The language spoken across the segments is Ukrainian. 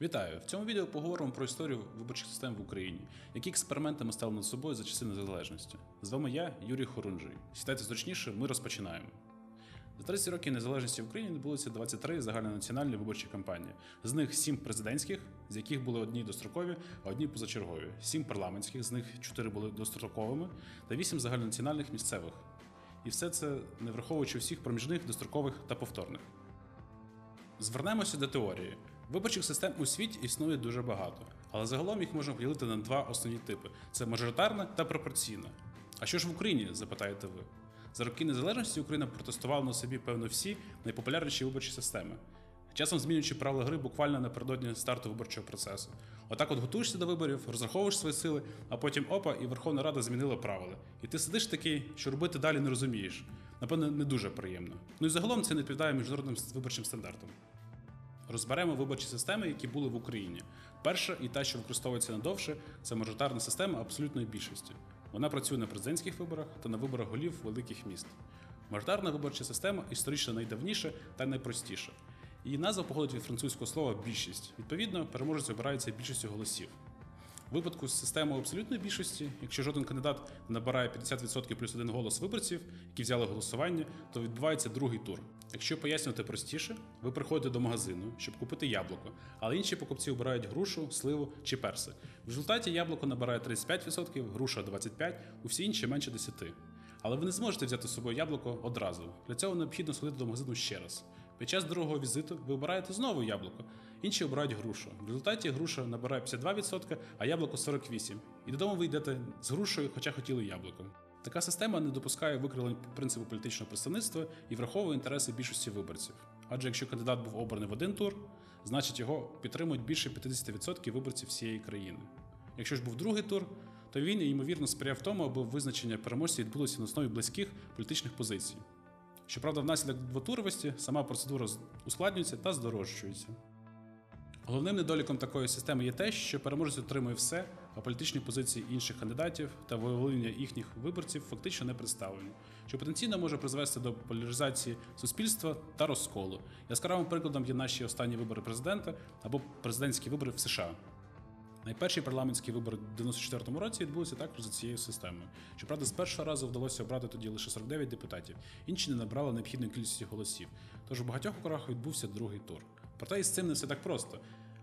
Вітаю! В цьому відео поговоримо про історію виборчих систем в Україні, які експерименти ми ставили над собою за часи незалежності. З вами я, Юрій Хорунжий. Сідайте зручніше, ми розпочинаємо. За 30 років незалежності України відбулися 23 загальнонаціональні виборчі кампанії. З них 7 президентських, з яких були одні дострокові, а одні позачергові, 7 парламентських, з них 4 були достроковими, та 8 загальнонаціональних місцевих. І все це не враховуючи всіх проміжних, дострокових та повторних. Звернемося до теорії. Виборчих систем у світі існує дуже багато, але загалом їх можна поділити на два основні типи – це мажоритарна та пропорційна. А що ж в Україні, запитаєте ви? За роки незалежності Україна протестувала на собі, певно, всі найпопулярніші виборчі системи, часом змінюючи правила гри буквально напередодні старту виборчого процесу. Отак готуєшся до виборів, розраховуєш свої сили, а потім опа, і Верховна Рада змінила правила. І ти сидиш такий, що робити далі не розумієш. Напевно, не дуже приємно. Ну і загалом це не відповідає міжнародним виборчим стандартам. Розберемо виборчі системи, які були в Україні. Перша і та, що використовується надовше, це мажоритарна система абсолютної більшості. Вона працює на президентських виборах та на виборах голів великих міст. Мажоритарна виборча система історично найдавніша та найпростіша. Її назва походить від французького слова «більшість». Відповідно, переможець обирається більшістю голосів. У випадку з системою абсолютної більшості, якщо жоден кандидат набирає 50% плюс 1 голос виборців, які взяли голосування, то відбувається другий тур. Якщо пояснювати простіше, ви приходите до магазину, щоб купити яблуко, але інші покупці обирають грушу, сливу чи перси. В результаті яблуко набирає 35%, груша – 25%, усі інші – менше 10%. Але ви не зможете взяти з собою яблуко одразу, для цього необхідно сходити до магазину ще раз. Під час другого візиту ви обираєте знову яблуко, інші обирають грушу. В результаті груша набирає 52%, а яблуко 48%. І додому ви йдете з грушею, хоча хотіли яблуко. Така система не допускає викривлень принципу політичного представництва і враховує інтереси більшості виборців. Адже якщо кандидат був обраний в один тур, значить його підтримують більше 50% виборців всієї країни. Якщо ж був другий тур, то він, ймовірно, сприяв тому, аби визначення переможців відбулося на основі близьких політичних позицій. Щоправда, внаслідок двотуровості сама процедура ускладнюється та здорожчується. Головним недоліком такої системи є те, що переможець отримує все, а політичні позиції інших кандидатів та виявлення їхніх виборців фактично не представлені, що потенційно може призвести до поляризації суспільства та розколу. Яскравим прикладом є наші останні вибори президента або президентські вибори в США. Найперші парламентські вибори в 1994 році відбулися також за цією системою. Щоправда, з першого разу вдалося обрати тоді лише 49 депутатів, інші не набрали необхідної кількості голосів, тож у багатьох округах відбувся другий тур. Проте із цим не все так просто,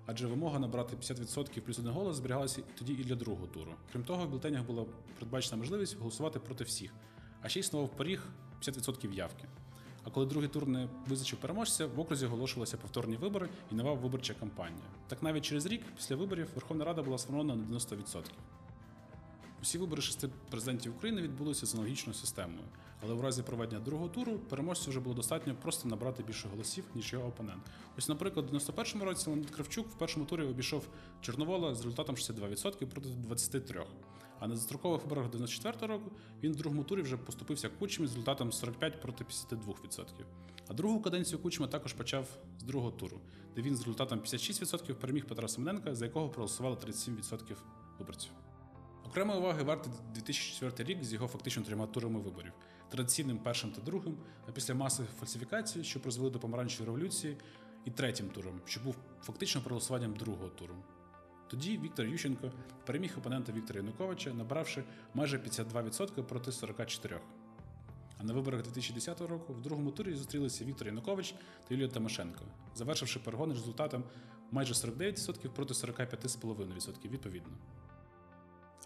адже вимога набрати 50% плюс 1 голос зберігалася тоді і для другого туру. Крім того, в бюлетенях була передбачена можливість голосувати проти всіх, а ще існував поріг 50% явки. А коли другий тур не визначив переможця, в окрузі оголошувалися повторні вибори і нова виборча кампанія. Так навіть через рік після виборів Верховна Рада була сформована на 90%. Усі вибори 6 президентів України відбулися з аналогічною системою, але у разі проведення другого туру переможцю вже було достатньо просто набрати більше голосів, ніж його опонент. Ось, наприклад, у 91-му році Леонід Кравчук в першому турі обійшов Чорновола з результатом 62% проти 23%, а на дострокових виборах 94-го року він в другому турі вже поступився Кучмі з результатом 45% проти 52%. А другу каденцію Кучма також почав з другого туру, де він з результатом 56% переміг Петра Семененка, за якого проголосували 37% виборців. Окремої уваги варти 2004 рік з його фактично 3 турами виборів – традиційним першим та другим, а після масових фальсифікацій, що призвели до помаранчевої революції, і 3-м туром, що був фактично проголосуванням другого туру. Тоді Віктор Ющенко переміг опонента Віктора Януковича, набравши майже 52% проти 44%. А на виборах 2010 року в другому турі зустрілися Віктор Янукович та Юлія Тимошенко, завершивши перегон результатом майже 49% проти 45,5% відповідно.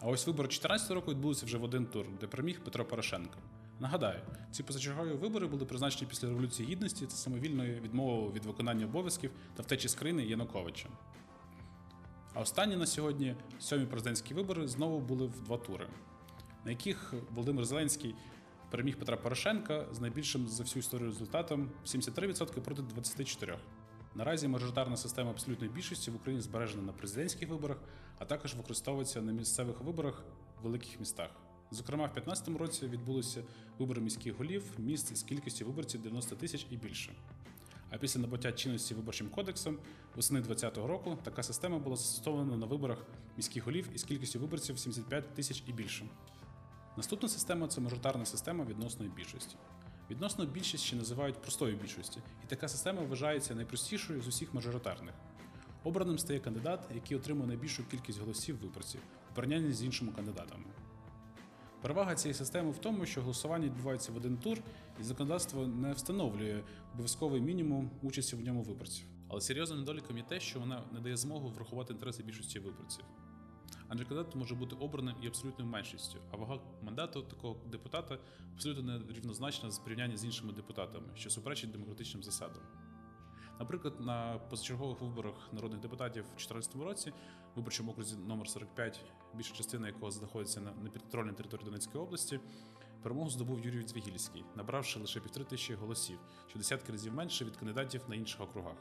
А ось вибори 2014 року відбулися вже в один тур, де переміг Петро Порошенко. Нагадаю, ці позачергові вибори були призначені після Революції Гідності та самовільної відмови від виконання обов'язків та втечі з країни Януковича. А останні на сьогодні 7-мі президентські вибори знову були в 2 тури, на яких Володимир Зеленський переміг Петра Порошенка з найбільшим за всю історію результатом 73% проти 24%. Наразі мажоритарна система абсолютної більшості в Україні збережена на президентських виборах, а також використовується на місцевих виборах в великих містах. Зокрема, в 2015 році відбулися вибори міських голів міст з кількістю виборців 90 тисяч і більше. А після набуття чинності виборчим кодексом весни 2020 року така система була застосована на виборах міських голів із кількістю виборців 75 тисяч і більше. Наступна система – це мажоритарна система відносної більшості. Відносно більшість ще називають простою більшості, і така система вважається найпростішою з усіх мажоритарних. Обраним стає кандидат, який отримує найбільшу кількість голосів виборців у порівнянні з іншими кандидатами. Перевага цієї системи в тому, що голосування відбувається в один тур, і законодавство не встановлює обов'язковий мінімум участі в ньому виборців. Але серйозним недоліком є те, що вона не дає змогу врахувати інтереси більшості виборців. Адже кандидат може бути обраним і абсолютною меншістю, а вага мандату такого депутата абсолютно не рівнозначна з порівняння з іншими депутатами, що суперечить демократичним засадам. Наприклад, на позачергових виборах народних депутатів у 2014 році в виборчому окрузі номер 45, більша частина якого знаходиться на непідконтрольній території Донецької області, перемогу здобув Юрій Цвігільський, набравши лише 1500 голосів, що десятки разів менше від кандидатів на інших округах.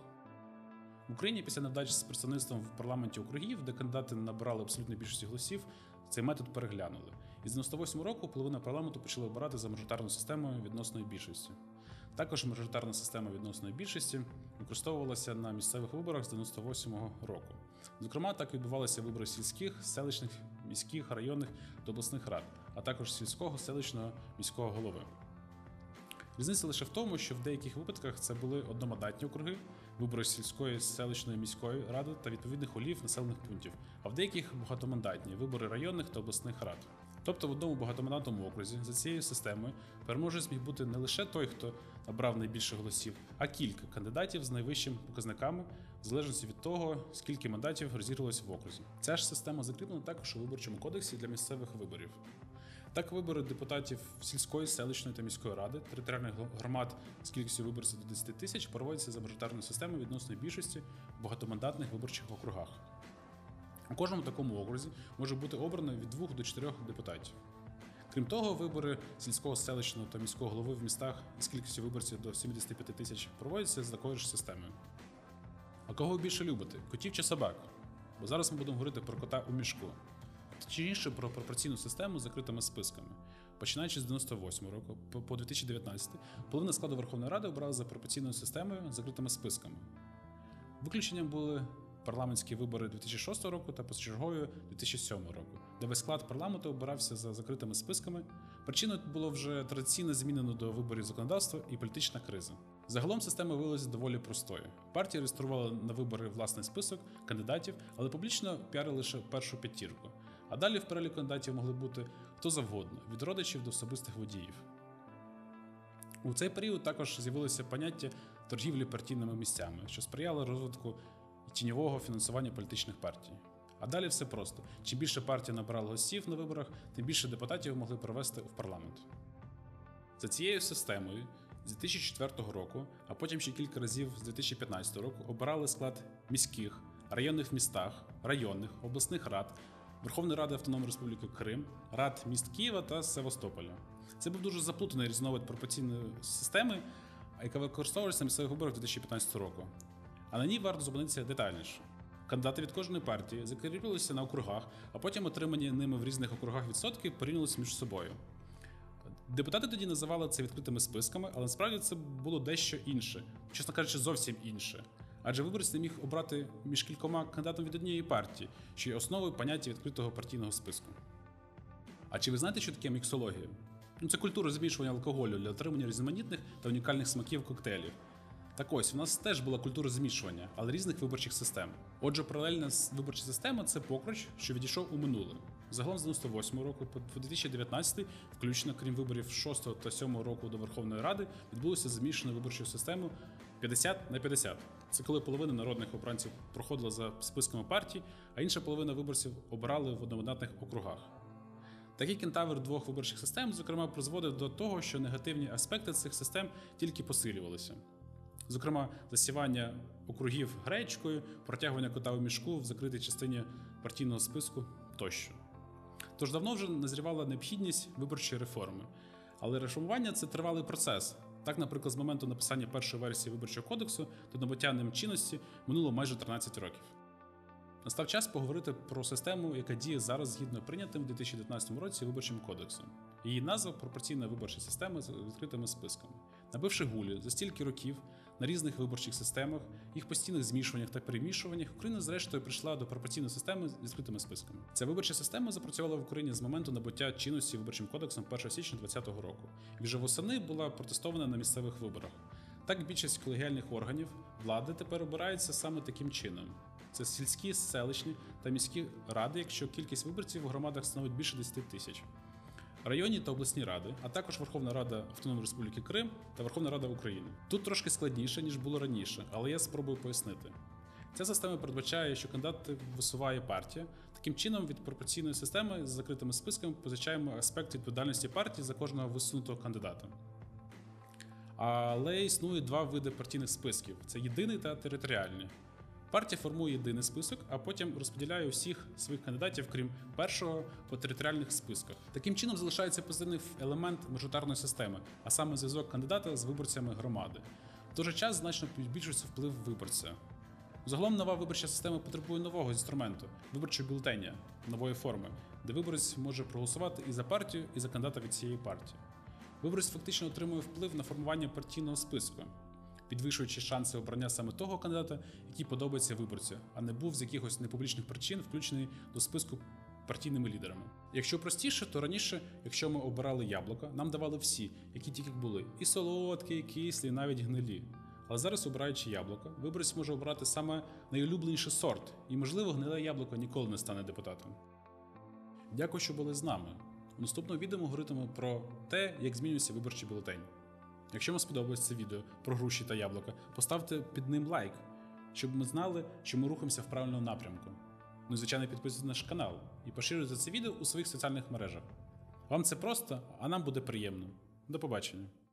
В Україні після невдач з представництвом в парламенті округів, де кандидати набрали абсолютної більшості голосів, цей метод переглянули. І з 1998 року половина парламенту почала обирати за мажоритарну систему відносної більшості. Також мажоритарна система відносної більшості використовувалася на місцевих виборах з 1998 року. Зокрема, так відбувалися вибори сільських, селищних, міських, районних та обласних рад, а також сільського, селищного, міського голови. Різниця лише в тому, що в деяких випадках це були одномандатні округи, вибори сільської, селищної, міської ради та відповідних голів населених пунктів, а в деяких багатомандатні вибори районних та обласних рад. Тобто в одному багатомандатному окрузі за цією системою переможець міг бути не лише той, хто набрав найбільше голосів, а кілька кандидатів з найвищими показниками, в залежності від того, скільки мандатів розігралося в окрузі. Ця ж система закріплена також у Виборчому кодексі для місцевих виборів. Так, вибори депутатів сільської, селищної та міської ради, територіальних громад з кількістю виборців до 10 000 проводяться за мажоритарною системою відносної більшості в багатомандатних виборчих округах. У кожному такому окрузі може бути обрано від 2 до 4 депутатів. Крім того, вибори сільського, селищного та міського голови в містах з кількістю виборців до 75 000 проводяться за такою ж системою. А кого ви більше любите – котів чи собак? Бо зараз ми будемо говорити про кота у мішку. Точніше про пропорційну систему з закритими списками. Починаючи з 1998 року по 2019, половина складу Верховної Ради обрала за пропорційною системою з закритими списками. Виключенням були парламентські вибори 2006 року та позачергові 2007 року, де весь склад парламенту обирався за закритими списками. Причиною було вже традиційно змінено до виборів законодавства і політична криза. Загалом система виявилася доволі простою. Партії реєстрували на вибори власний список кандидатів, але публічно піарили лише першу п'ятірку. А далі в переліку кандидатів могли бути хто завгодно, від родичів до особистих водіїв. У цей період також з'явилося поняття торгівлі партійними місцями, що сприяло розвитку тіньового фінансування політичних партій. А далі все просто. Чим більше партія набрала голосів на виборах, тим більше депутатів могли провести в парламент. За цією системою з 2004 року, а потім ще кілька разів з 2015 року обирали склад міських, районних в містах, районних, обласних рад, Верховної Ради Автономної Республіки Крим, рад міст Києва та Севастополя. Це був дуже заплутаний різновид пропорційної системи, яка використовувалася на місцевих виборах 2015 року. А на ній варто зупинитися детальніше. Кандидати від кожної партії закріплювалися на округах, а потім отримані ними в різних округах відсотки порівнювалися між собою. Депутати тоді називали це відкритими списками, але насправді це було дещо інше. Чесно кажучи, зовсім інше. Адже виборець не міг обрати між кількома кандидатами від однієї партії, що є основою поняття відкритого партійного списку. А чи ви знаєте, що таке міксологія? Це культура змішування алкоголю для отримання різноманітних та унікальних смаків коктейлів. Так ось, у нас теж була культура змішування, але різних виборчих систем. Отже, паралельна виборча система – це покруч, що відійшов у минуле. Загалом з 1998 року по 2019, включно, крім виборів 6 та 2007 року до Верховної Ради, відбулося змішана виборча система 50/50. Це коли половина народних обранців проходила за списками партій, а інша половина виборців обирали в одномандатних округах. Такий кентавр двох виборчих систем, зокрема, призводив до того, що негативні аспекти цих систем тільки посилювалися. Зокрема, засівання округів гречкою, протягування кота у мішку в закритій частині партійного списку тощо. Тож давно вже назрівала необхідність виборчої реформи. Але реформування – це тривалий процес. Так, наприклад, з моменту написання першої версії Виборчого кодексу до набуття ним чинності минуло майже 13 років. Настав час поговорити про систему, яка діє зараз згідно прийнятим у 2019 році Виборчим кодексом. Її назва – пропорційна виборча система з відкритими списками. Набивши гулі за стільки років на різних виборчих системах, їх постійних змішуваннях та перемішуваннях, Україна зрештою прийшла до пропорційної системи з відкритими списками. Ця виборча система запрацювала в Україні з моменту набуття чинності Виборчим кодексом 1 січня 2020 року і вже восени була протестована на місцевих виборах. Так, більшість колегіальних органів влади тепер обирається саме таким чином. Це сільські, селищні та міські ради, якщо кількість виборців у громадах становить більше 10 тисяч. Районні та обласні ради, а також Верховна Рада Автономної Республіки Крим та Верховна Рада України. Тут трошки складніше, ніж було раніше, але я спробую пояснити. Ця система передбачає, що кандидати висуває партія. Таким чином, від пропорційної системи з закритими списками позичаємо аспект відповідальності партії за кожного висунутого кандидата. Але існує два види партійних списків – це єдиний та територіальний. Партія формує єдиний список, а потім розподіляє усіх своїх кандидатів, крім першого, по територіальних списках. Таким чином залишається позитивний елемент мажоритарної системи, а саме зв'язок кандидата з виборцями громади. В той же час значно збільшується вплив виборця. Загалом нова виборча система потребує нового інструменту – виборчого бюлетеня, нової форми, де виборець може проголосувати і за партію, і за кандидата від цієї партії. Виборець фактично отримує вплив на формування партійного списку, підвищуючи шанси обрання саме того кандидата, який подобається виборцю, а не був з якихось непублічних причин включений до списку партійними лідерами. Якщо простіше, то раніше, якщо ми обирали яблука, нам давали всі, які тільки були – і солодкі, і кислі, і навіть гнилі. Але зараз, обираючи яблуко, виборець може обрати саме найулюбленіший сорт, і, можливо, гниле яблуко ніколи не стане депутатом. Дякую, що були з нами. У наступному відео ми говоритимемо про те, як змінюється виборчий бюлетень. Якщо вам сподобалось це відео про груші та яблука, поставте під ним лайк, щоб ми знали, що ми рухаємося в правильному напрямку. Ну і, звичайно, підписуйтесь на наш канал і поширюйте це відео у своїх соціальних мережах. Вам це просто, а нам буде приємно. До побачення!